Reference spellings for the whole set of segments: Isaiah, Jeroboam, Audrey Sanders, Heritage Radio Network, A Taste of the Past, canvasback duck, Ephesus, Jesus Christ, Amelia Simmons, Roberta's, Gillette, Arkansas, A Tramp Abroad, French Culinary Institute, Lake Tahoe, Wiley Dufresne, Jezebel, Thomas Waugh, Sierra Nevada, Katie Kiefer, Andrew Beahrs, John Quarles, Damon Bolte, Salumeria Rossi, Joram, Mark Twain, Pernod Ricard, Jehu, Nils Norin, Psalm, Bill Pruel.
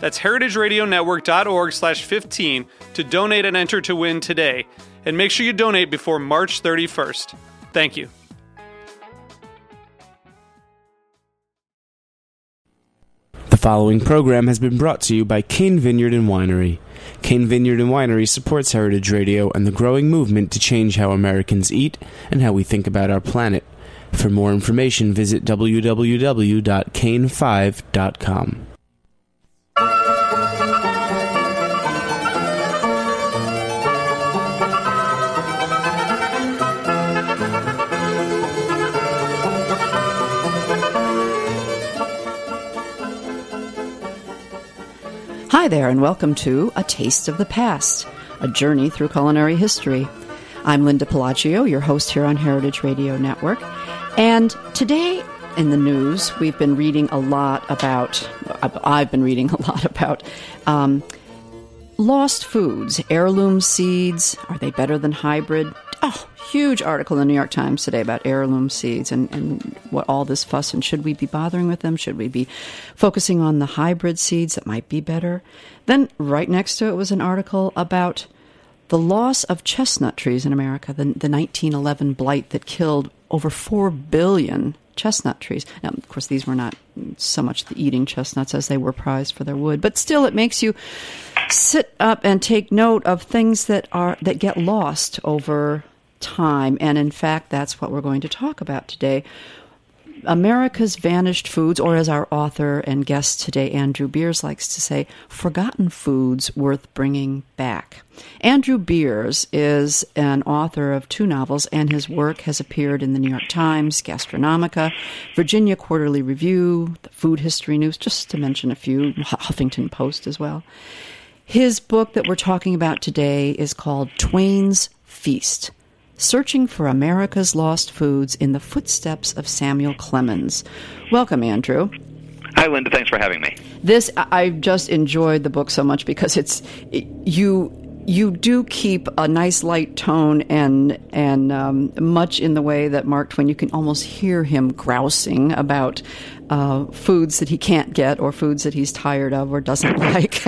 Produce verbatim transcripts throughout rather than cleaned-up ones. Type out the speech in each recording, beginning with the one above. That's heritage radio network dot org slash fifteen to donate and enter to win today. And make sure you donate before March thirty-first. Thank you. The following program has been brought to you by Cain Vineyard and Winery. Cain Vineyard and Winery supports Heritage Radio and the growing movement to change how Americans eat and how we think about our planet. For more information, visit w w w dot cain five dot com. Hi there, and welcome to A Taste of the Past, a journey through culinary history. I'm Linda Pelaccio, your host here on Heritage Radio Network. And today in the news, we've been reading a lot about, I've been reading a lot about um, lost foods, heirloom seeds. Are they better than hybrid? Oh, huge article in the New York Times today about heirloom seeds and, and what all this fuss, and should we be bothering with them? Should we be focusing on the hybrid seeds that might be better? Then right next to it was an article about the loss of chestnut trees in America, the, the nineteen eleven blight that killed over four billion chestnut trees. Now, of course, these were not so much the eating chestnuts as they were prized for their wood, but still it makes you sit up and take note of things that are that get lost over time. And in fact, that's what we're going to talk about today. America's vanished foods, or as our author and guest today, Andrew Beahrs, likes to say, forgotten foods worth bringing back. Andrew Beahrs is an author of two novels, and his work has appeared in the New York Times, Gastronomica, Virginia Quarterly Review, the Food History News, just to mention a few, Huffington Post as well. His book that we're talking about today is called Twain's Feast: Searching for America's Lost Foods in the Footsteps of Samuel Clemens. Welcome, Andrew. Hi, Linda. Thanks for having me. This, I just enjoyed the book so much because it's you. You do keep a nice light tone and and um, much in the way that Mark Twain. You can almost hear him grousing about uh, foods that he can't get or foods that he's tired of or doesn't like.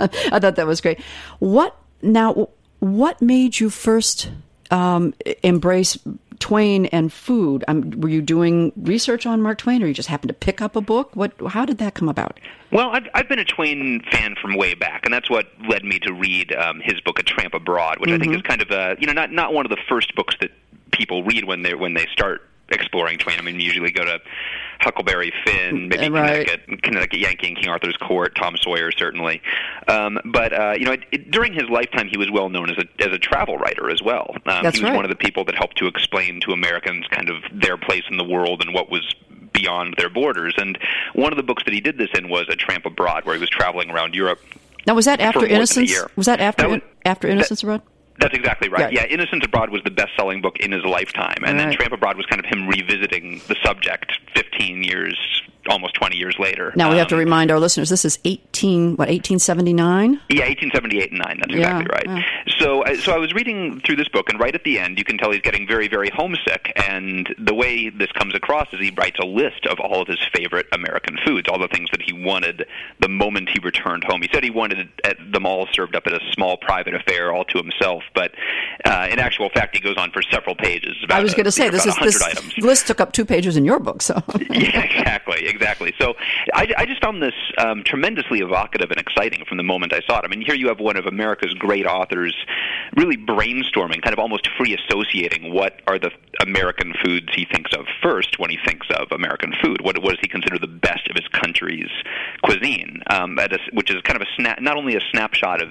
I thought that was great. What now? What made you first Um, embrace Twain and food? Um, were you doing research on Mark Twain, or you just happened to pick up a book? What? How did that come about? Well, I've, I've been a Twain fan from way back, and that's what led me to read um, his book, A Tramp Abroad, which mm-hmm. I think is kind of a, you know, not not one of the first books that people read when they when they start exploring Twain. I mean, you usually go to Huckleberry Finn, maybe right. Connecticut, Connecticut Yankee in King Arthur's Court, Tom Sawyer, certainly. Um, but, uh, you know, it, it, during his lifetime, he was well known as a as a travel writer as well. Um, That's he was right. one of the people that helped to explain to Americans kind of their place in the world and what was beyond their borders. And one of the books that he did this in was A Tramp Abroad, where he was traveling around Europe. Now, was that after Innocents? Was that after that was, after Innocents Abroad? That's exactly right. Yeah. yeah, Innocents Abroad was the best-selling book in his lifetime, and right. then Tramp Abroad was kind of him revisiting the subject fifteen years, almost twenty years later. Now, we um, have to remind our listeners, this is eighteen, what, eighteen seventy-nine? Yeah, eighteen seventy-eight and nine, that's yeah, exactly right. Yeah. So, so I was reading through this book, and right at the end, you can tell he's getting very, very homesick, and the way this comes across is he writes a list of all of his favorite American foods, all the things that he wanted the moment he returned home. He said he wanted them all served up at a small private affair all to himself, but Uh, in actual fact, it goes on for several pages. About, I was going to uh, say, this is this items. list took up two pages in your book. So yeah, exactly, exactly. So I, I just found this um, tremendously evocative and exciting from the moment I saw it. I mean, here you have one of America's great authors really brainstorming, kind of almost free associating what are the American foods he thinks of first when he thinks of American food. What, what does he consider the best of his country's cuisine, um, at a, which is kind of a sna- not only a snapshot of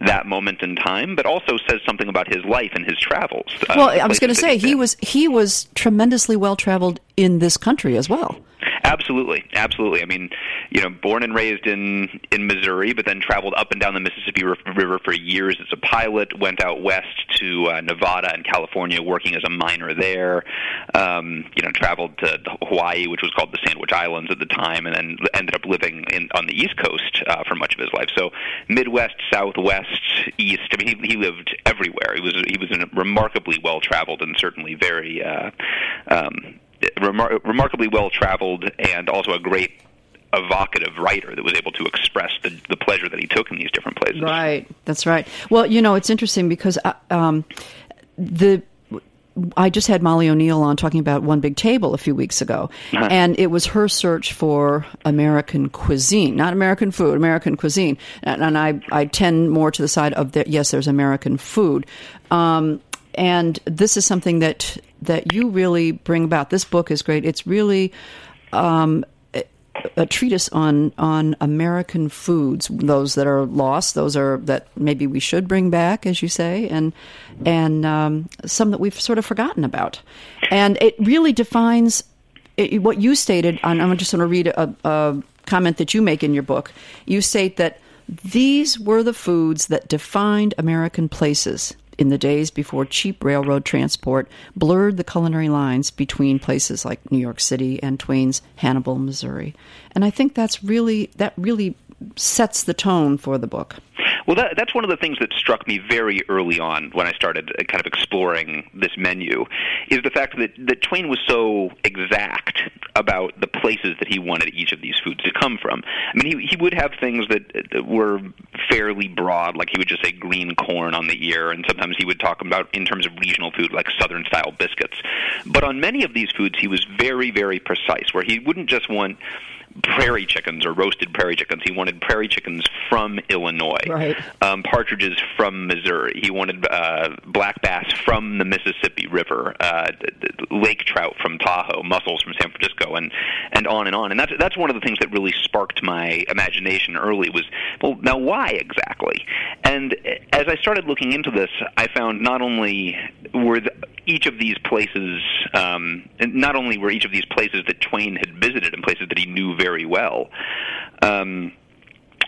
that moment in time, but also says something about his life and his travels. Uh, well, I was going to say, he was he was tremendously well-traveled in this country as well. Absolutely, absolutely. I mean, you know, born and raised in, in Missouri, but then traveled up and down the Mississippi River for years as a pilot, went out west to uh, Nevada and California working as a miner there, um, you know, traveled to Hawaii, which was called the Sandwich Islands at the time, and then ended up living in, on the East Coast uh, for much of his life. So Midwest, Southwest, East, I mean, he, he lived everywhere. He was he was remarkably well-traveled and certainly very... Uh, um, Remar- remarkably well-traveled and also a great evocative writer that was able to express the, the pleasure that he took in these different places. Right, that's right. Well, you know, it's interesting because I, um, the I just had Molly O'Neill on talking about One Big Table a few weeks ago, uh-huh. and it was her search for American cuisine, not American food, American cuisine. And, and I, I tend more to the side of, the, yes, there's American food. Um And this is something that that you really bring about. This book is great. It's really um, a, a treatise on on American foods, those that are lost, those are that maybe we should bring back, as you say, and and um, some that we've sort of forgotten about. And it really defines it, what you stated. And I'm just going to read a, a comment that you make in your book. You state that these were the foods that defined American places in the days before cheap railroad transport blurred the culinary lines between places like New York City and Twain's Hannibal, Missouri. And I think that's really that really sets the tone for the book. Well, that, that's one of the things that struck me very early on when I started kind of exploring this menu, is the fact that, that Twain was so exact about the places that he wanted each of these foods to come from. I mean, he, he would have things that, that were fairly broad, like he would just say green corn on the ear, and sometimes he would talk about in terms of regional food, like Southern-style biscuits. But on many of these foods, he was very, very precise, where he wouldn't just want prairie chickens or roasted prairie chickens. He wanted prairie chickens from Illinois, right. um, partridges from Missouri. He wanted uh, black bass from the Mississippi River, uh, lake trout from Tahoe, mussels from San Francisco, and, and on and on. And that's that's one of the things that really sparked my imagination early was, well, now why exactly? And as I started looking into this, I found not only were the, each of these places, um, not only were each of these places that Twain had visited and places that he knew very well, um,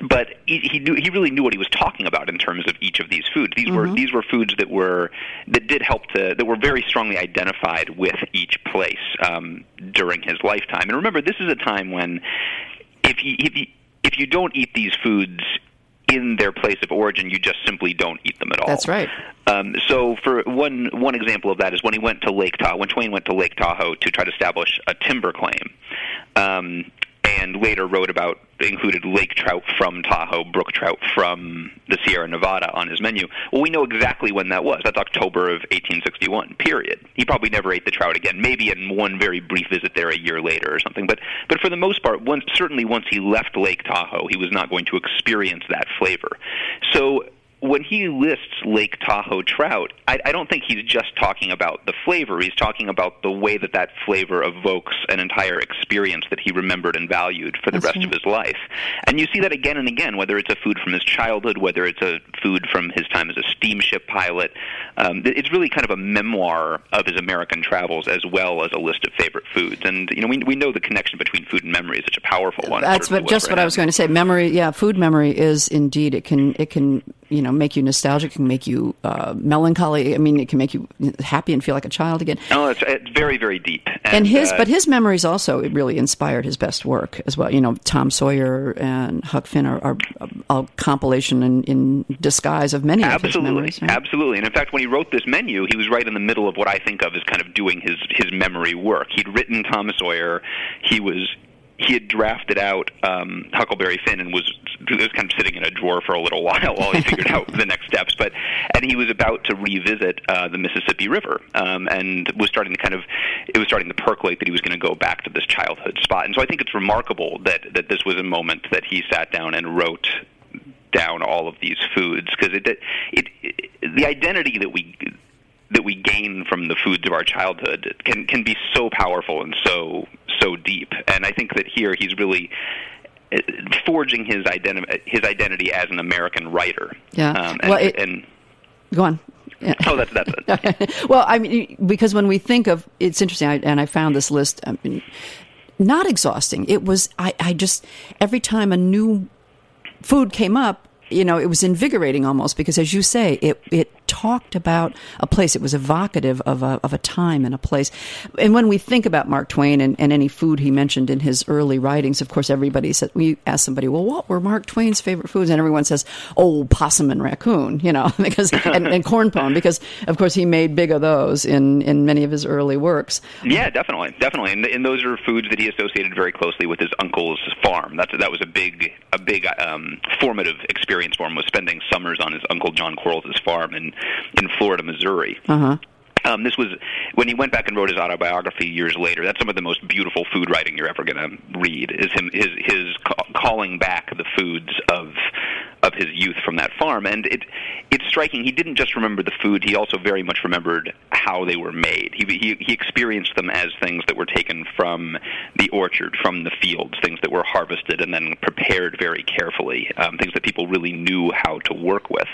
but he he, knew, he really knew what he was talking about in terms of each of these foods. These mm-hmm. were these were foods that were that did help to that were very strongly identified with each place um, during his lifetime. And remember, this is a time when if he, if he, if you don't eat these foods in their place of origin, you just simply don't eat them at all. That's right. Um, so, for one one example of that is when he went to Lake Tahoe. When Twain went to Lake Tahoe to try to establish a timber claim, um, and later wrote about included lake trout from Tahoe, brook trout from the Sierra Nevada on his menu. Well, we know exactly when that was. That's October of eighteen sixty-one, period. He probably never ate the trout again, maybe in one very brief visit there a year later or something. But but for the most part, once, certainly once he left Lake Tahoe, he was not going to experience that flavor. So when he lists Lake Tahoe trout, I, I don't think he's just talking about the flavor. He's talking about the way that that flavor evokes an entire experience that he remembered and valued for the That's rest right. of his life. And you see that again and again, whether it's a food from his childhood, whether it's a food from his time as a steamship pilot. Um, it's really kind of a memoir of his American travels as well as a list of favorite foods. And, you know, we we know the connection between food and memory is such a powerful one. That's what, just what I was going to say. Memory, yeah, food memory is indeed, it can it can... you know, make you nostalgic, can make you uh, melancholy. I mean, it can make you happy and feel like a child again. Oh, it's, it's very, very deep. And, and his, uh, but his memories also it really inspired his best work as well. You know, Tom Sawyer and Huck Finn are, are, are a compilation in, in disguise of many absolutely, of his memories. Right? Absolutely. And in fact, when he wrote this menu, he was right in the middle of what I think of as kind of doing his, his memory work. He'd written Tom Sawyer. He was... he had drafted out um, Huckleberry Finn and was it was kind of sitting in a drawer for a little while while he figured out the next steps. But and he was about to revisit uh, the Mississippi River um, and was starting to kind of it was starting to percolate that he was going to go back to this childhood spot. And so I think it's remarkable that that this was a moment that he sat down and wrote down all of these foods, because it, it, it, it the identity that we that we gain from the foods of our childhood can can be so powerful and so so deep. And I think that here he's really forging his identi- his identity as an American writer. Yeah. Um, and, well, it, and go on. Yeah. Oh, that's that's it. Well, I mean, because when we think of, it's interesting, I, and I found this list I mean, not exhausting. It was I, I just every time a new food came up, you know, it was invigorating almost, because as you say, it it talked about a place. It was evocative of a of a time and a place. And when we think about Mark Twain and, and any food he mentioned in his early writings, of course, everybody said, we ask somebody, well, what were Mark Twain's favorite foods? And everyone says, oh, possum and raccoon, you know, because and, and corn pone, because, of course, he made big of those in, in many of his early works. Yeah, definitely, definitely. And, and those are foods that he associated very closely with his uncle's farm. That's, that was a big, a big um, formative experience for him, was spending summers on his uncle John Quarles' farm in in Florida, Missouri. Uh-huh. Um, this was when he went back and wrote his autobiography years later. That's some of the most beautiful food writing you're ever going to read, is him his his ca- calling back the foods of of his youth from that farm. And it it's striking. He didn't just remember the food. He also very much remembered how they were made. He he, he experienced them as things that were taken from the orchard, from the fields, things that were harvested and then prepared very carefully, um, things that people really knew how to work with.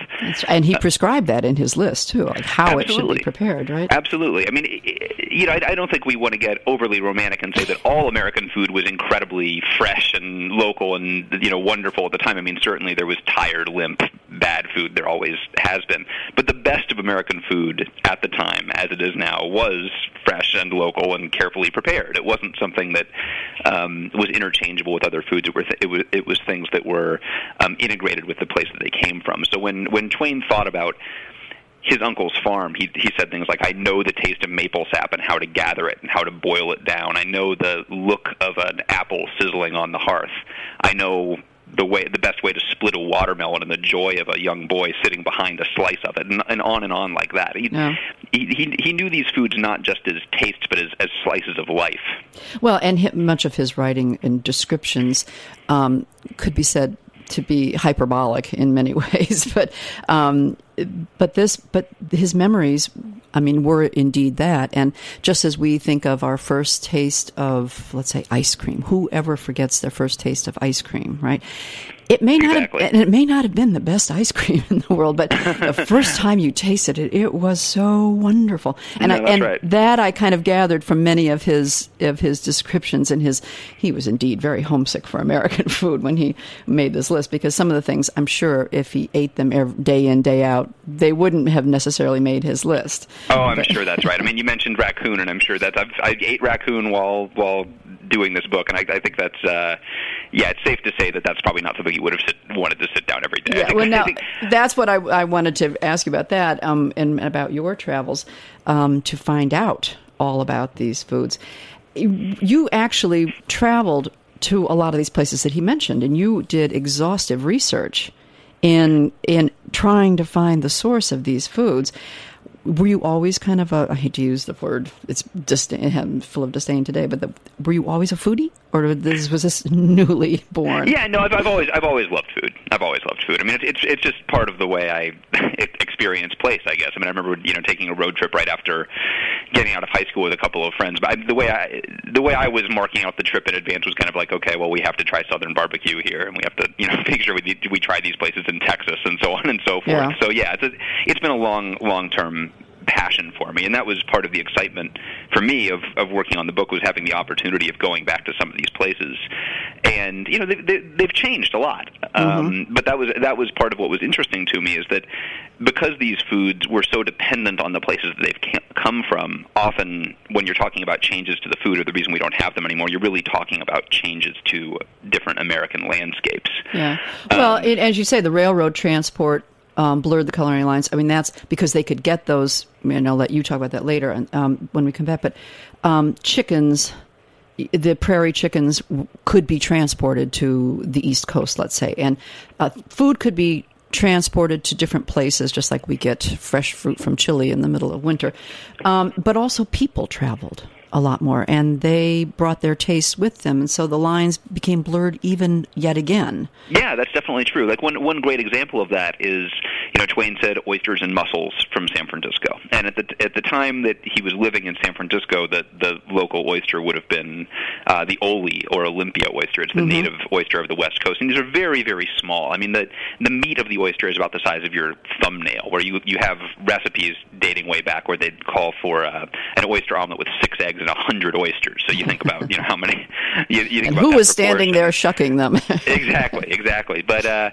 And he uh, prescribed that in his list, too, like how absolutely. It should be prepared, right? Absolutely. I mean, you know, I, I don't think we want to get overly romantic and say that all American food was incredibly fresh and local and, you know, wonderful at the time. I mean, certainly there was tired, limp, bad food. There always has been. But the best of American food at the time, as it is now, was fresh and local and carefully prepared. It wasn't something that um, was interchangeable with other foods. It, were th- it, was, it was things that were um, integrated with the place that they came from. So when, when Twain thought about his uncle's farm, he he said things like, I know the taste of maple sap and how to gather it and how to boil it down. I know the look of an apple sizzling on the hearth. I know the way the best way to split a watermelon and the joy of a young boy sitting behind a slice of it, and, and on and on like that. He, yeah. he, he he knew these foods not just as tastes but as, as slices of life. Well, and he, much of his writing and descriptions um, could be said to be hyperbolic in many ways, but um, but this but his memories, I mean, were indeed that. And just as we think of our first taste of, let's say, ice cream, whoever forgets their first taste of ice cream, right? It may not, exactly. have, and it may not have been the best ice cream in the world, but the first time you tasted it, it was so wonderful. And, yeah, I, and right. that I kind of gathered from many of his of his descriptions. And his he was indeed very homesick for American food when he made this list, because some of the things, I'm sure, if he ate them every, day in, day out, they wouldn't have necessarily made his list. Oh, I'm but. sure that's right. I mean, you mentioned raccoon, and I'm sure that's I've, I ate raccoon while while doing this book, and I, I think that's uh, yeah, it's safe to say that that's probably not something you would have sit, wanted to sit down every day. Yeah, I think, well, now, I think, that's what I, I wanted to ask you about that, um, and about your travels, um, to find out all about these foods. You actually traveled to a lot of these places that he mentioned, and you did exhaustive research in in trying to find the source of these foods. Were you always kind of a, I hate to use the word, it's disdain, full of disdain today, but the, were you always a foodie, or this was this newly born? Yeah, no, I've, I've always, I've always loved food. I've always loved food. I mean, it's, it's just part of the way I experience place, I guess. I mean, I remember, you know, taking a road trip right after getting out of high school with a couple of friends. But I, the way I, the way I was marking out the trip in advance was kind of like, okay, well, we have to try Southern barbecue here, and we have to, you know, make sure we we try these places in Texas, and so on and so forth. Yeah. So yeah, it's a, it's been a long, long term passion for me, and that was part of the excitement for me of, of working on the book, was having the opportunity of going back to some of these places. And you know, they, they, they've changed a lot, um, mm-hmm. but that was that was part of what was interesting to me, is that because these foods were so dependent on the places that they've come from, often when you're talking about changes to the food or the reason we don't have them anymore, you're really talking about changes to different American landscapes. Yeah. Well, um, it, as you say, the railroad transport Um, blurred the culinary lines. I mean, that's because they could get those, and I'll let you talk about that later, and um, when we come back. But um, chickens the prairie chickens could be transported to the East Coast, let's say, and uh, food could be transported to different places, just like we get fresh fruit from Chile in the middle of winter. Um, but also people traveled a lot more, and they brought their tastes with them, and so the lines became blurred even yet again. Yeah, that's definitely true. Like one one great example of that is, you know, Twain said oysters and mussels from San Francisco, and at the at the time that he was living in San Francisco, the the local oyster would have been uh, the Oli or Olympia oyster. It's the mm-hmm. native oyster of the West Coast, and these are very very small. I mean, the the meat of the oyster is about the size of your thumbnail. Where you you have recipes dating way back where they'd call for uh, an oyster omelet with six eggs and a hundred oysters. So you think about, you know, how many. You, you think and about who was standing there shucking them? exactly, exactly. But uh,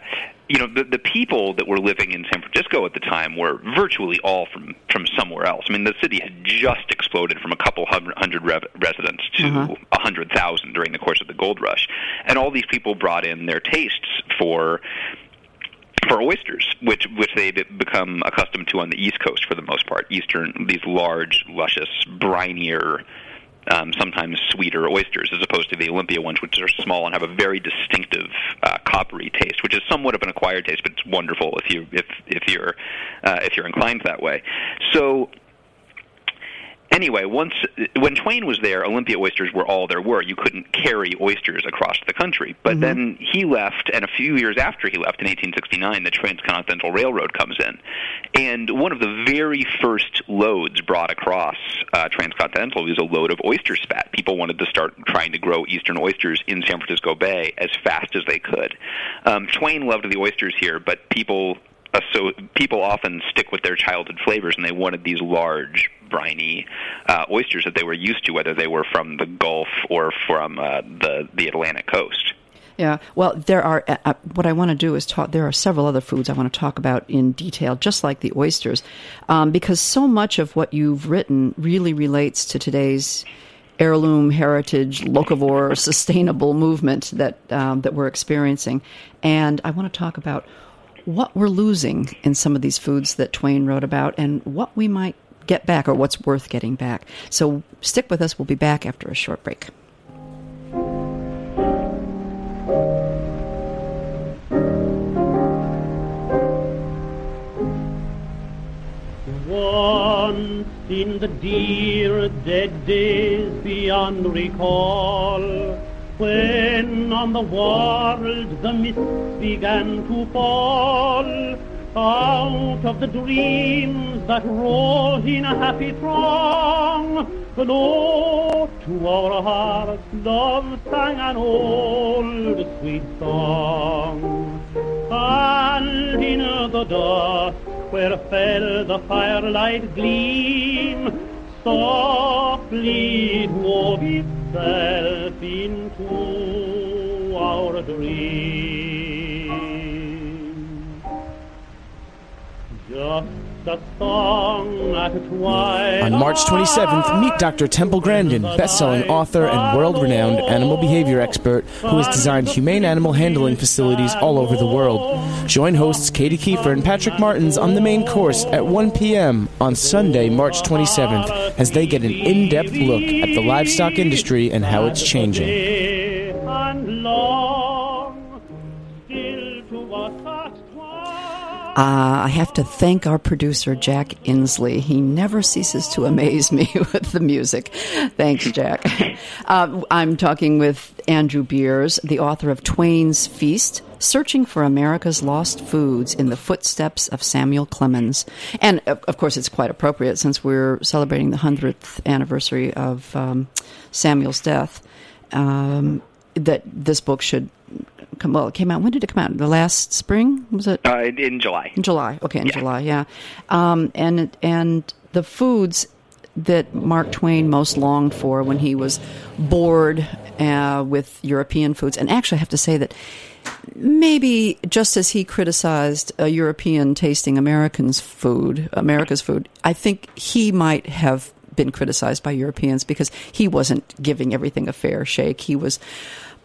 you know, the, the people that were living in San Francisco at the time were virtually all from, from somewhere else. I mean, the city had just exploded from a couple hundred, hundred re- residents to a uh-huh. hundred thousand during the course of the gold rush, and all these people brought in their tastes for. For oysters, which which they become accustomed to on the East Coast for the most part, eastern these large, luscious, brinier, um, sometimes sweeter oysters, as opposed to the Olympia ones, which are small and have a very distinctive uh, coppery taste, which is somewhat of an acquired taste, but it's wonderful if you if if you're uh, if you're inclined that way. So. Anyway, once when Twain was there, Olympia oysters were all there were. You couldn't carry oysters across the country. But mm-hmm. then he left, and a few years after he left, in eighteen sixty-nine, the Transcontinental Railroad comes in. And one of the very first loads brought across uh, Transcontinental was a load of oyster spat. People wanted to start trying to grow eastern oysters in San Francisco Bay as fast as they could. Um, Twain loved the oysters here, but people... Uh, so people often stick with their childhood flavors, and they wanted these large, briny uh, oysters that they were used to, whether they were from the Gulf or from uh, the the Atlantic coast. Yeah, well, there are. Uh, what I want to do is talk. There are several other foods I want to talk about in detail, just like the oysters, um, because so much of what you've written really relates to today's heirloom, heritage, locavore, sustainable movement that um, that we're experiencing, and I want to talk about. What we're losing in some of these foods that Twain wrote about and what we might get back or what's worth getting back. So stick with us. We'll be back after a short break. Once in the dear dead days beyond recall, when on the world the mist began to fall, out of the dreams that rolled in a happy throng, below to our hearts love sang an old sweet song. And in the dusk where fell the firelight gleam, softly wove itself into our dream. Just a song at twilight. On March twenty-seventh, meet Doctor Temple Grandin, best-selling author and world-renowned animal behavior expert who has designed humane animal handling facilities all over the world. Join hosts Katie Kiefer and Patrick Martins on the main course at one p.m. on Sunday, March twenty-seventh, as they get an in-depth look at the livestock industry and how it's changing. Uh, I have to thank our producer, Jack Inslee. He never ceases to amaze me with the music. Thanks, Jack. Uh, I'm talking with Andrew Beahrs, the author of Twain's Feast, Searching for America's Lost Foods in the Footsteps of Samuel Clemens. And, of course, it's quite appropriate since we're celebrating the one hundredth anniversary of um, Samuel's death, um, that this book should... Come, well, it came out. When did it come out? The last spring, was it? Uh, in July. In July. Okay, in yeah. July. Yeah, um, and and the foods that Mark Twain most longed for when he was bored uh, with European foods. And actually, I have to say that maybe just as he criticized a European tasting Americans' food, America's food, I think he might have been criticized by Europeans because he wasn't giving everything a fair shake. He was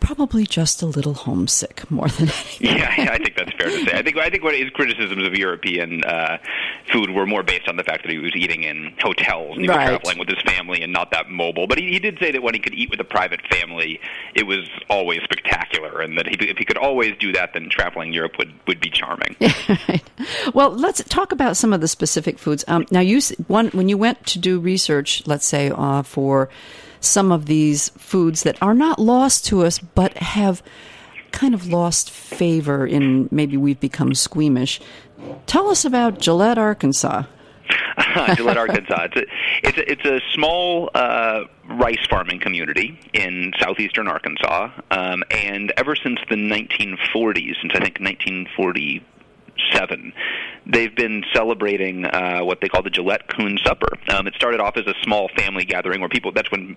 probably just a little homesick more than anything. Yeah, yeah, I think that's fair to say. I think I think what his criticisms of European uh, food were more based on the fact that he was eating in hotels and he right. was traveling with his family and not that mobile. But he, he did say that when he could eat with a private family, it was always spectacular, and that he, if he could always do that, then traveling Europe would, would be charming. Right. Well, let's talk about some of the specific foods. Um, now, you one when you went to do research, let's say, uh, for some of these foods that are not lost to us but have kind of lost favor in maybe we've become squeamish. Tell us about Gillette, Arkansas. Gillette, Arkansas. It's a, it's a, it's a small uh, rice farming community in southeastern Arkansas, um, and ever since the nineteen forties, since I think nineteen forty-seven, they've been celebrating uh, what they call the Gillette Coon Supper. Um, it started off as a small family gathering where people, that's when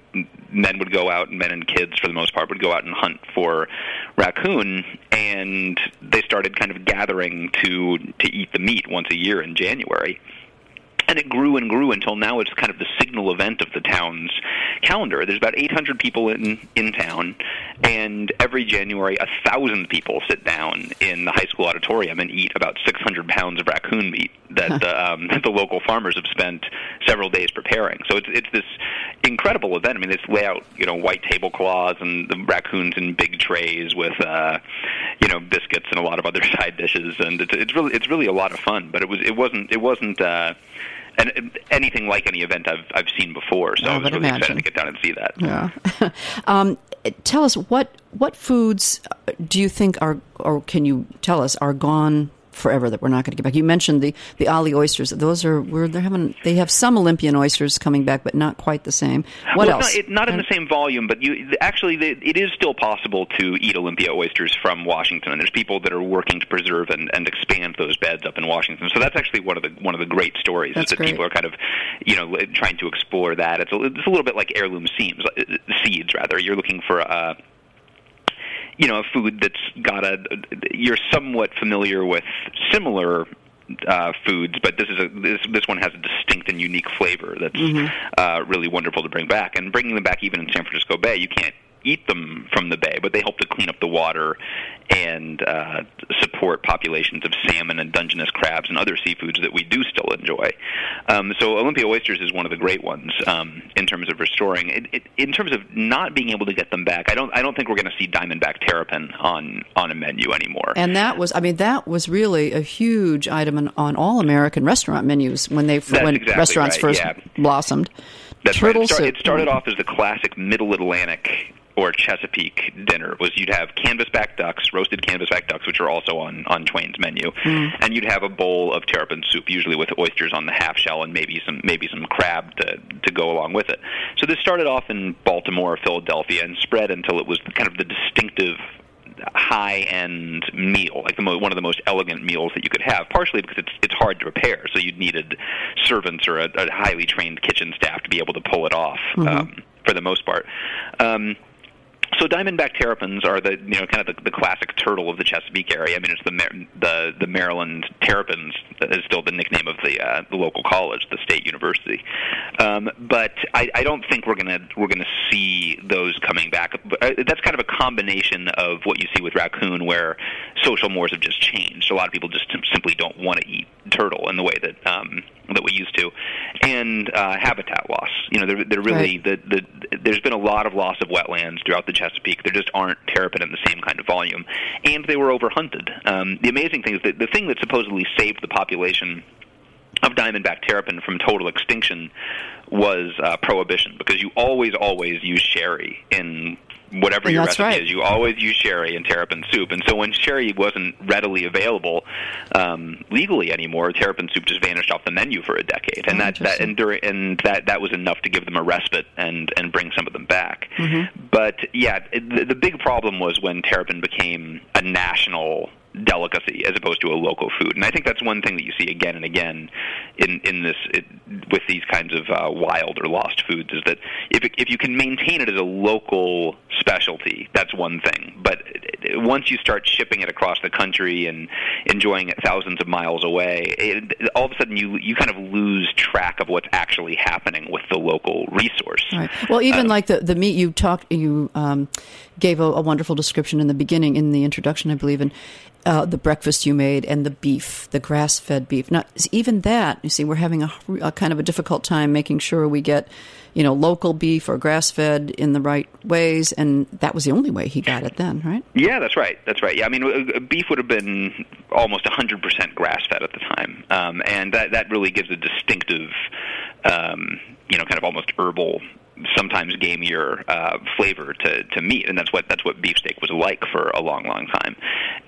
men would go out, men and kids for the most part, would go out and hunt for raccoon, and they started kind of gathering to to eat the meat once a year in January. And it grew and grew until now it's kind of the signal event of the town's calendar. There's about eight hundred people in, in town, and every January, one thousand people sit down in the high school auditorium and eat about six hundred pounds of raccoon meat that, the, um, that the local farmers have spent several days preparing. So it's it's this incredible event. I mean, it's layout, you know, white tablecloths and the raccoons in big trays with, uh, you know, biscuits and a lot of other side dishes, and it's, it's really it's really a lot of fun. But it was it wasn't it wasn't. Uh, And anything like any event I've I've seen before, so oh, I was really imagine. excited to get down and see that. Yeah. um, tell us what what foods do you think are, or can you tell us, are gone forever that we're not going to get back? You mentioned the the Ollie oysters; those are we're they're having they have some Olympian oysters coming back, but not quite the same. What well, else? Not, it, not in the same volume, but you actually they, it is still possible to eat Olympia oysters from Washington. And there's people that are working to preserve and, and expand those beds up in Washington. So that's actually one of the one of the great stories that's is that great. people are kind of you know trying to explore that. It's a, it's a little bit like heirloom seeds, seeds rather. You're looking for a You know, a food that's got a, you're somewhat familiar with similar uh, foods, but this is a this this one has a distinct and unique flavor that's mm-hmm. uh, really wonderful to bring back. And bringing them back even in San Francisco Bay, you can't eat them from the bay, but they help to clean up the water and uh, support populations of salmon and Dungeness crabs and other seafoods that we do still enjoy. Um, so Olympia oysters is one of the great ones um, in terms of restoring. It, it, in terms of not being able to get them back, I don't. I don't think we're going to see diamondback terrapin on, on a menu anymore. And that was, I mean, that was really a huge item on, on all American restaurant menus when they That's when exactly restaurants right. first yeah. blossomed. That's Turtle right. It, start, it started off as the classic Middle Atlantic or Chesapeake dinner. Was you'd have canvasback ducks, roasted canvasback ducks, which are also on, on Twain's menu, mm. and you'd have a bowl of terrapin soup, usually with oysters on the half shell and maybe some maybe some crab to, to go along with it. So this started off in Baltimore, Philadelphia, and spread until it was kind of the distinctive high-end meal, like the mo- one of the most elegant meals that you could have, partially because it's it's hard to prepare, so you'd needed servants or a, a highly trained kitchen staff to be able to pull it off, mm-hmm. um, for the most part. Um So diamondback terrapins are the you know kind of the, the classic turtle of the Chesapeake area. I mean, it's the Mar- the the Maryland Terrapins is still the nickname of the uh, the local college, the state university. Um, but I, I don't think we're gonna we're gonna see those coming back. That's kind of a combination of what you see with raccoon, where social mores have just changed. A lot of people just simply don't want to eat turtle in the way that um, that we used to, and uh, habitat loss. You know, they're, they're really right. the, the there's been a lot of loss of wetlands throughout the Chesapeake. There just aren't terrapin in the same kind of volume, and they were overhunted. Um, the amazing thing is that the thing that supposedly saved the population of diamondback terrapin from total extinction was uh, prohibition, because you always, always use sherry in whatever and your recipe right. is. You always use sherry in terrapin soup, and so when sherry wasn't readily available um, legally anymore, terrapin soup just vanished off the menu for a decade, and oh, that, that and, during, and that that was enough to give them a respite and, and bring some of them back. Mm-hmm. But yeah, it, the, the big problem was when terrapin became a national delicacy as opposed to a local food, and I think that's one thing that you see again and again in in this it, with these kinds of uh, wild or lost foods, is that if it, if you can maintain it as a local specialty, that's one thing. But once you start shipping it across the country and enjoying it thousands of miles away, it, all of a sudden you you kind of lose track of what's actually happening with the local resource. Right. Well, even uh, like the, the meat you talked, you um, gave a, a wonderful description in the beginning, in the introduction, I believe, and uh, the breakfast you made and the beef, the grass-fed beef. Now, even that, you see, we're having a, a kind of a difficult time making sure we get, you know, local beef or grass-fed in the right ways, and that was the only way he got it then, right? Yeah, that's right. That's right. Yeah, I mean, beef would have been almost one hundred percent grass-fed at the time, um, and that, that really gives a distinctive, um, you know, kind of almost herbal, sometimes gamier uh, flavor to, to meat, and that's what that's what beefsteak was like for a long, long time.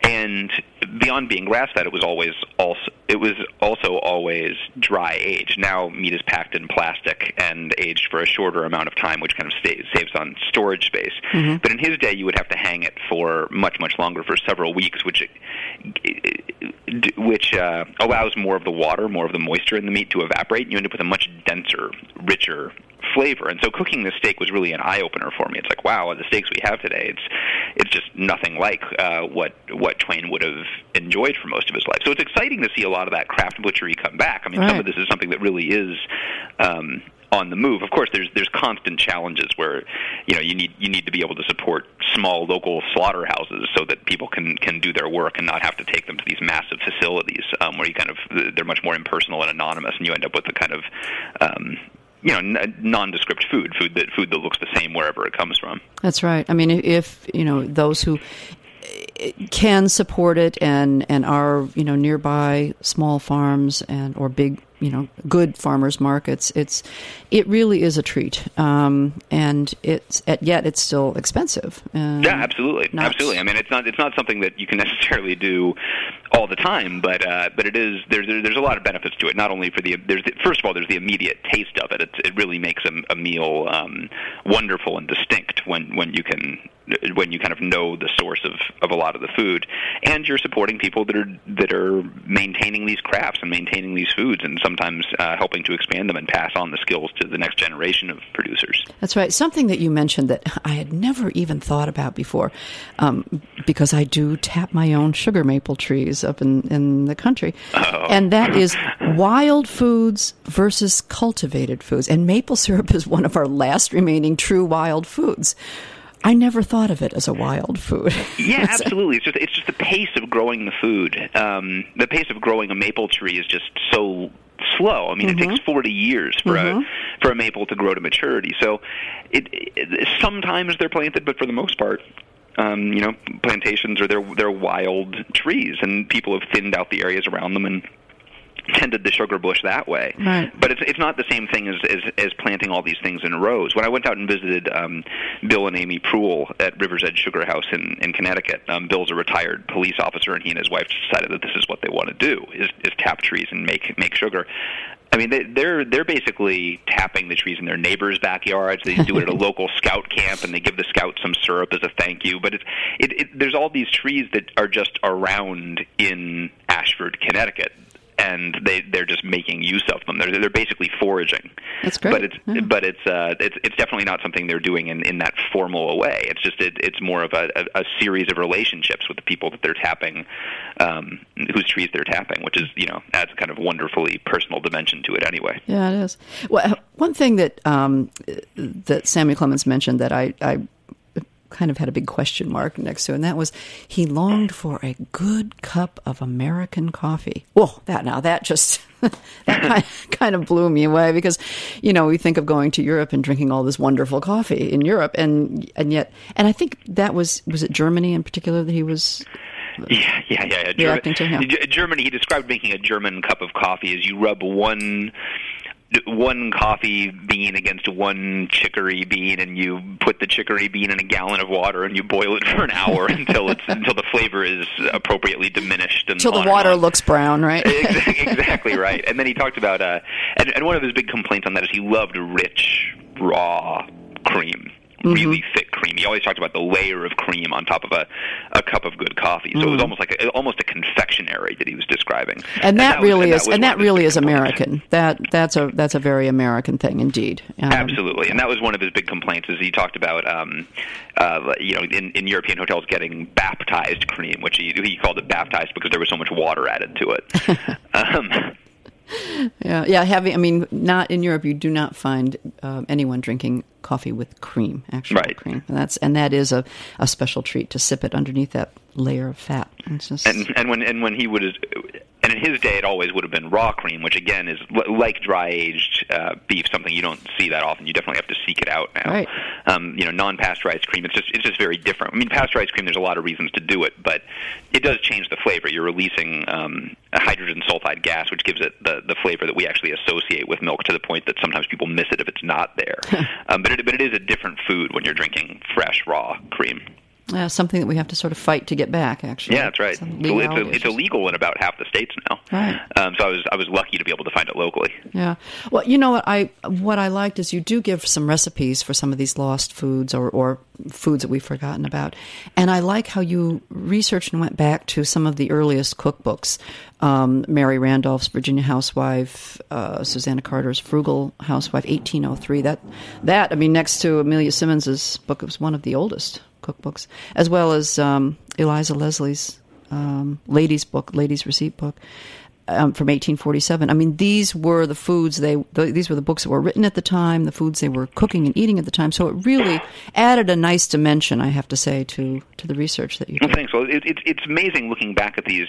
And beyond being grass-fed, it was always also it was also always dry aged. Now meat is packed in plastic and aged for a shorter amount of time, which kind of stays, saves on storage space. Mm-hmm. But in his day, you would have to hang it for much, much longer, for several weeks, which which uh, allows more of the water, more of the moisture in the meat to evaporate, and you end up with a much denser, richer flavor. And so cooking this steak was really an eye-opener for me. It's like, wow, the steaks we have today, it's it's just nothing like uh, what what Twain would have enjoyed for most of his life. So it's exciting to see a lot of that craft butchery come back. I mean, right. Some of this is something that really is um, on the move. Of course, there's there's constant challenges where, you know, you need you need to be able to support small local slaughterhouses so that people can, can do their work and not have to take them to these massive facilities um, where you kind of, they're much more impersonal and anonymous, and you end up with the kind of um, you know, n- nondescript food, food that food that looks the same wherever it comes from. That's right. I mean, if, you know, those who can support it and, and are, you know, nearby small farms and or big, you know, good farmers markets, it's it really is a treat. Um, and it's yet it's still expensive. Um, yeah, absolutely, absolutely. I mean, it's not it's not something that you can necessarily do all the time, but uh, but it is. There's there's a lot of benefits to it. Not only for the there's the, first of all, there's the immediate taste of it. It's, it really makes a, a meal um, wonderful and distinct when, when you can when you kind of know the source of, of a lot of the food, and you're supporting people that are that are maintaining these crafts and maintaining these foods, and sometimes uh, helping to expand them and pass on the skills to the next generation of producers. That's right. Something that you mentioned that I had never even thought about before, um, because I do tap my own sugar maple trees up in, in the country. Oh. And that is wild foods versus cultivated foods. And maple syrup is one of our last remaining true wild foods. I never thought of it as a wild food. Yeah, absolutely. It's just it's just the pace of growing the food. Um, the pace of growing a maple tree is just so slow. I mean, mm-hmm. It takes forty years for mm-hmm. a for a maple to grow to maturity. So, it, it sometimes they're planted, but for the most part, um, you know, plantations are they're they're wild trees, and people have thinned out the areas around them and tended the sugar bush that way. Right. But it's it's not the same thing as, as, as planting all these things in rows. When I went out and visited um, Bill and Amy Pruill at River's Edge Sugar House in, in Connecticut, um, Bill's a retired police officer, and he and his wife decided that this is what they want to do, is, is tap trees and make make sugar. I mean, they, they're they're basically tapping the trees in their neighbors' backyards. They do it at a local scout camp, and they give the scouts some syrup as a thank you. But it's, it, it, there's all these trees that are just around in Ashford, Connecticut, and they they're just making use of them. They're they're basically foraging. That's great. But it's yeah. but it's uh it's it's definitely not something they're doing in, in that formal way. It's just it, it's more of a, a, a series of relationships with the people that they're tapping, um, whose trees they're tapping, which is, you know, adds a kind of wonderfully personal dimension to it anyway. Yeah, it is. Well, one thing that um that Samuel Clemens mentioned that I, I kind of had a big question mark next to, and that was he longed for a good cup of American coffee. Whoa, that now, that just, that kind, kind of blew me away, because, you know, we think of going to Europe and drinking all this wonderful coffee in Europe, and and yet, and I think that was, was it Germany in particular that he was... Yeah, yeah, yeah. yeah. Reacting to him. Germany, he described making a German cup of coffee as you rub one... one coffee bean against one chicory bean, and you put the chicory bean in a gallon of water, and you boil it for an hour until it's until the flavor is appropriately diminished, until the water looks brown, right? Exactly right. And then he talked about, uh, and, and one of his big complaints on that is he loved rich, raw cream. Really mm-hmm. thick cream. He always talked about the layer of cream on top of a, a cup of good coffee. So mm-hmm. it was almost like a, almost a confectionery that he was describing. And that really is, and that really is American. That that's a that's a very American thing indeed. Um, Absolutely. And that was one of his big complaints, is he talked about um, uh, you know in, in European hotels getting baptized cream, which he he called it baptized because there was so much water added to it. um, Yeah, yeah. Having, I mean, not in Europe, you do not find uh, anyone drinking coffee with cream, actual right. cream. And that's and that is a, a special treat to sip it underneath that layer of fat. It's just... And and when and when he would, and in his day, it always would have been raw cream, which again is l- like dry aged uh, beef, something you don't see that often. You definitely have to seek it out now. Right. Um, you know, non pasteurized cream. It's just it's just very different. I mean, pasteurized cream. There's a lot of reasons to do it, but it does change the flavor. You're releasing um, a hydrogen sulfide gas, which gives it the the flavor that we actually associate with milk, to the point that sometimes people miss it if it's not there. um, but it, but it is a different food when you're drinking fresh raw cream. Yeah, uh, something that we have to sort of fight to get back, actually. Yeah, that's right. Well, it's, a, it's illegal in about half the states now. Right. Um, so I was I was lucky to be able to find it locally. Yeah. Well, you know what I what I liked is you do give some recipes for some of these lost foods or, or foods that we've forgotten about, and I like how you researched and went back to some of the earliest cookbooks. Um, Mary Randolph's Virginia Housewife, uh, Susanna Carter's Frugal Housewife, eighteen oh three. That that I mean, next to Amelia Simmons's book, it was one of the oldest cookbooks, as well as um, Eliza Leslie's um, ladies' book, ladies' receipt book, um, from eighteen forty-seven. I mean, these were the foods they; the, these were the books that were written at the time, the foods they were cooking and eating at the time. So it really added a nice dimension, I have to say, to to the research that you did. Well, thanks. Well, it, it, it's amazing looking back at these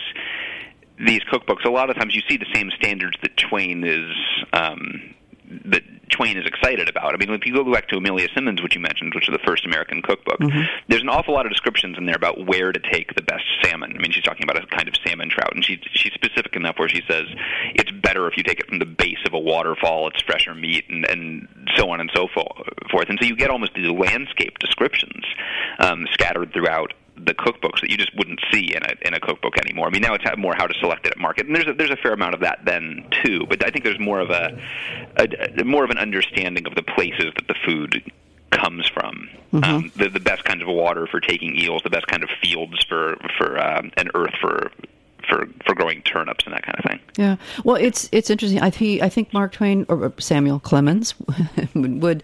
these cookbooks. A lot of times, you see the same standards that Twain is. Um, that Twain is excited about. I mean, if you go back to Amelia Simmons, which you mentioned, which is the first American cookbook, mm-hmm. there's an awful lot of descriptions in there about where to take the best salmon. I mean, she's talking about a kind of salmon trout, and she, she's specific enough where she says it's better if you take it from the base of a waterfall, it's fresher meat, and, and so on and so forth. And so you get almost these landscape descriptions um, scattered throughout the cookbooks that you just wouldn't see in a in a cookbook anymore. I mean, now it's more how to select it at market, and there's a, there's a fair amount of that then too. But I think there's more of a, a, a more of an understanding of the places that the food comes from. Mm-hmm. Um, the, the best kinds of water for taking eels, the best kind of fields for for um, and earth for. For, for growing turnips and that kind of thing. Yeah. Well, it's it's interesting. I think I think Mark Twain or Samuel Clemens would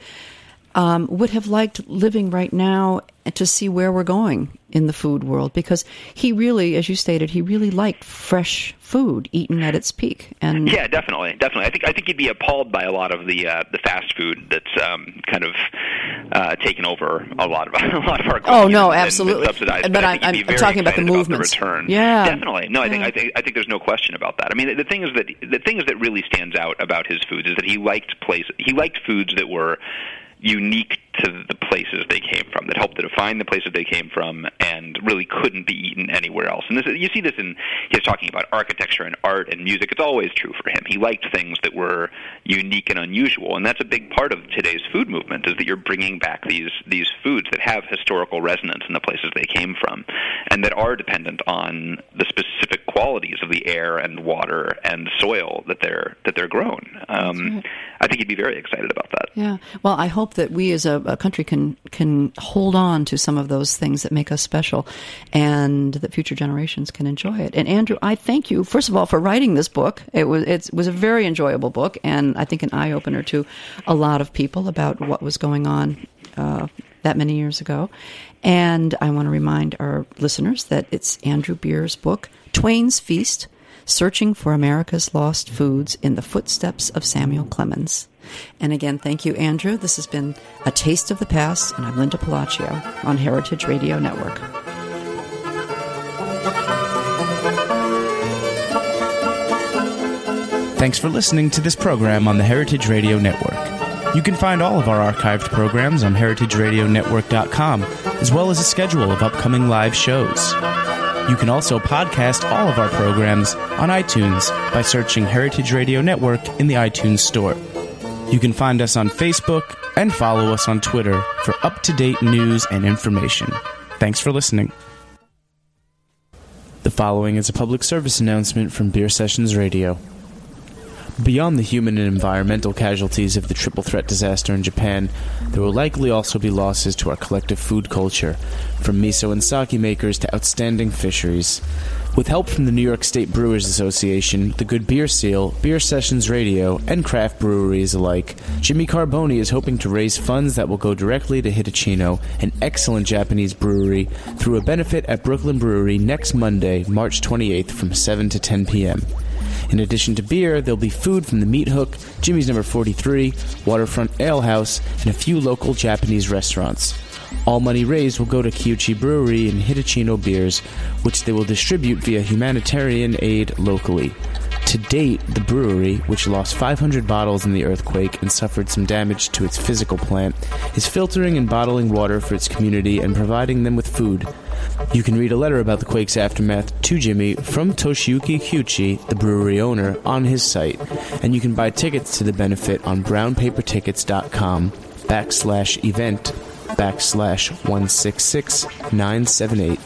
um, would have liked living right now to see where we're going in the food world, because he really, as you stated, he really liked fresh food eaten at its peak. And yeah, definitely, definitely. I think I think he'd be appalled by a lot of the uh, the fast food that's um, kind of uh, taken over a lot of a lot of our. Oh no, absolutely. And, and but, but I, I I'm, I'm talking about the movements. About the yeah, definitely. No, I yeah. think I think I think there's no question about that. I mean, the, the thing is that the things that really stands out about his foods is that he liked place he liked foods that were unique to the places they came from, that helped to define the places they came from and really couldn't be eaten anywhere else. And this, you see this in his talking about architecture and art and music. It's always true for him. He liked things that were unique and unusual, and that's a big part of today's food movement, is that you're bringing back these, these foods that have historical resonance in the places they came from and that are dependent on the specific qualities of the air and water and soil that they're, that they're grown. Um, right. I think he'd be very excited about that. Yeah. Well, I hope that we as a A country can can hold on to some of those things that make us special, and that future generations can enjoy it. And Andrew, I thank you first of all for writing this book. It was it was a very enjoyable book, and I think an eye opener to a lot of people about what was going on uh, that many years ago. And I want to remind our listeners that it's Andrew Beahrs' book, Twain's Feast: Searching for America's Lost Foods in the Footsteps of Samuel Clemens. And again, thank you, Andrew. This has been A Taste of the Past, and I'm Linda Pelaccio on Heritage Radio Network. Thanks for listening to this program on the Heritage Radio Network. You can find all of our archived programs on heritage radio network dot com, as well as a schedule of upcoming live shows. You can also podcast all of our programs on iTunes by searching Heritage Radio Network in the iTunes Store. You can find us on Facebook and follow us on Twitter for up-to-date news and information. Thanks for listening. The following is a public service announcement from Beer Sessions Radio. Beyond the human and environmental casualties of the triple threat disaster in Japan, there will likely also be losses to our collective food culture, from miso and sake makers to outstanding fisheries. With help from the New York State Brewers Association, the Good Beer Seal, Beer Sessions Radio, and craft breweries alike, Jimmy Carboni is hoping to raise funds that will go directly to Hitachino, an excellent Japanese brewery, through a benefit at Brooklyn Brewery next Monday, March twenty-eighth from seven to ten p.m. In addition to beer, there'll be food from the Meat Hook, Jimmy's Number forty-three, Waterfront Ale House, and a few local Japanese restaurants. All money raised will go to Kiyuchi Brewery and Hitachino Beers, which they will distribute via humanitarian aid locally. To date, the brewery, which lost five hundred bottles in the earthquake and suffered some damage to its physical plant, is filtering and bottling water for its community and providing them with food. You can read a letter about the quake's aftermath to Jimmy from Toshiyuki Kyuchi, the brewery owner, on his site, and you can buy tickets to the benefit on brownpapertickets.com backslash event backslash one six six nine seven eight.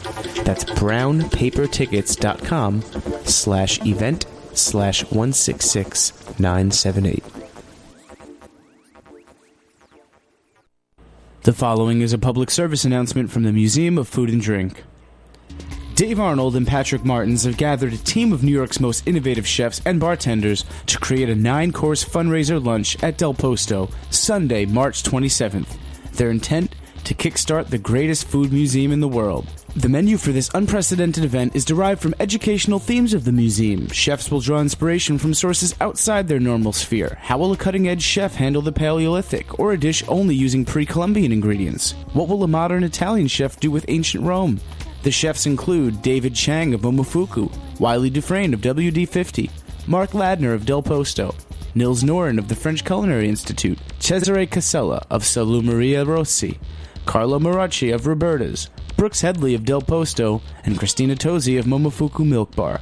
That's brownpapertickets.com slash event slash one six six nine seven eight. The following is a public service announcement from the Museum of Food and Drink. Dave Arnold and Patrick Martins have gathered a team of New York's most innovative chefs and bartenders to create a nine-course fundraiser lunch at Del Posto, Sunday, March twenty-seventh. Their intent? To kickstart the greatest food museum in the world. The menu for this unprecedented event is derived from educational themes of the museum. Chefs will draw inspiration from sources outside their normal sphere. How will a cutting-edge chef handle the Paleolithic, or a dish only using pre-Columbian ingredients? What will a modern Italian chef do with ancient Rome? The chefs include David Chang of Momofuku, Wiley Dufresne of W D fifty, Mark Ladner of Del Posto, Nils Norin of the French Culinary Institute, Cesare Casella of Salumeria Rossi, Carlo Maracci of Roberta's, Brooks Headley of Del Posto, and Christina Tozzi of Momofuku Milk Bar.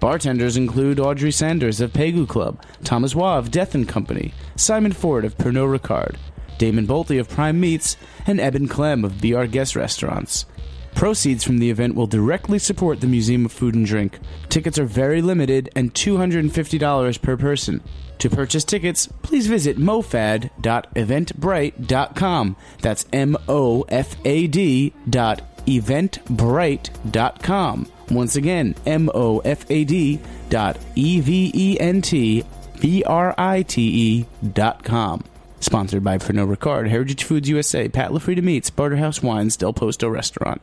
Bartenders include Audrey Sanders of Pegu Club, Thomas Waugh of Death and Company, Simon Ford of Pernod Ricard, Damon Bolte of Prime Meats, and Eben Clem of Be Our Guest Restaurants. Proceeds from the event will directly support the Museum of Food and Drink. Tickets are very limited and two hundred fifty dollars per person. To purchase tickets, please visit mofad dot eventbrite dot com. That's M O F A D dot eventbrite dot com. Once again, M O F A D dot E V E N T B R I T E dot com. Sponsored by Pernod Ricard, Heritage Foods U S A, Pat LaFrida Meats, Barterhouse Wines, Del Posto Restaurant.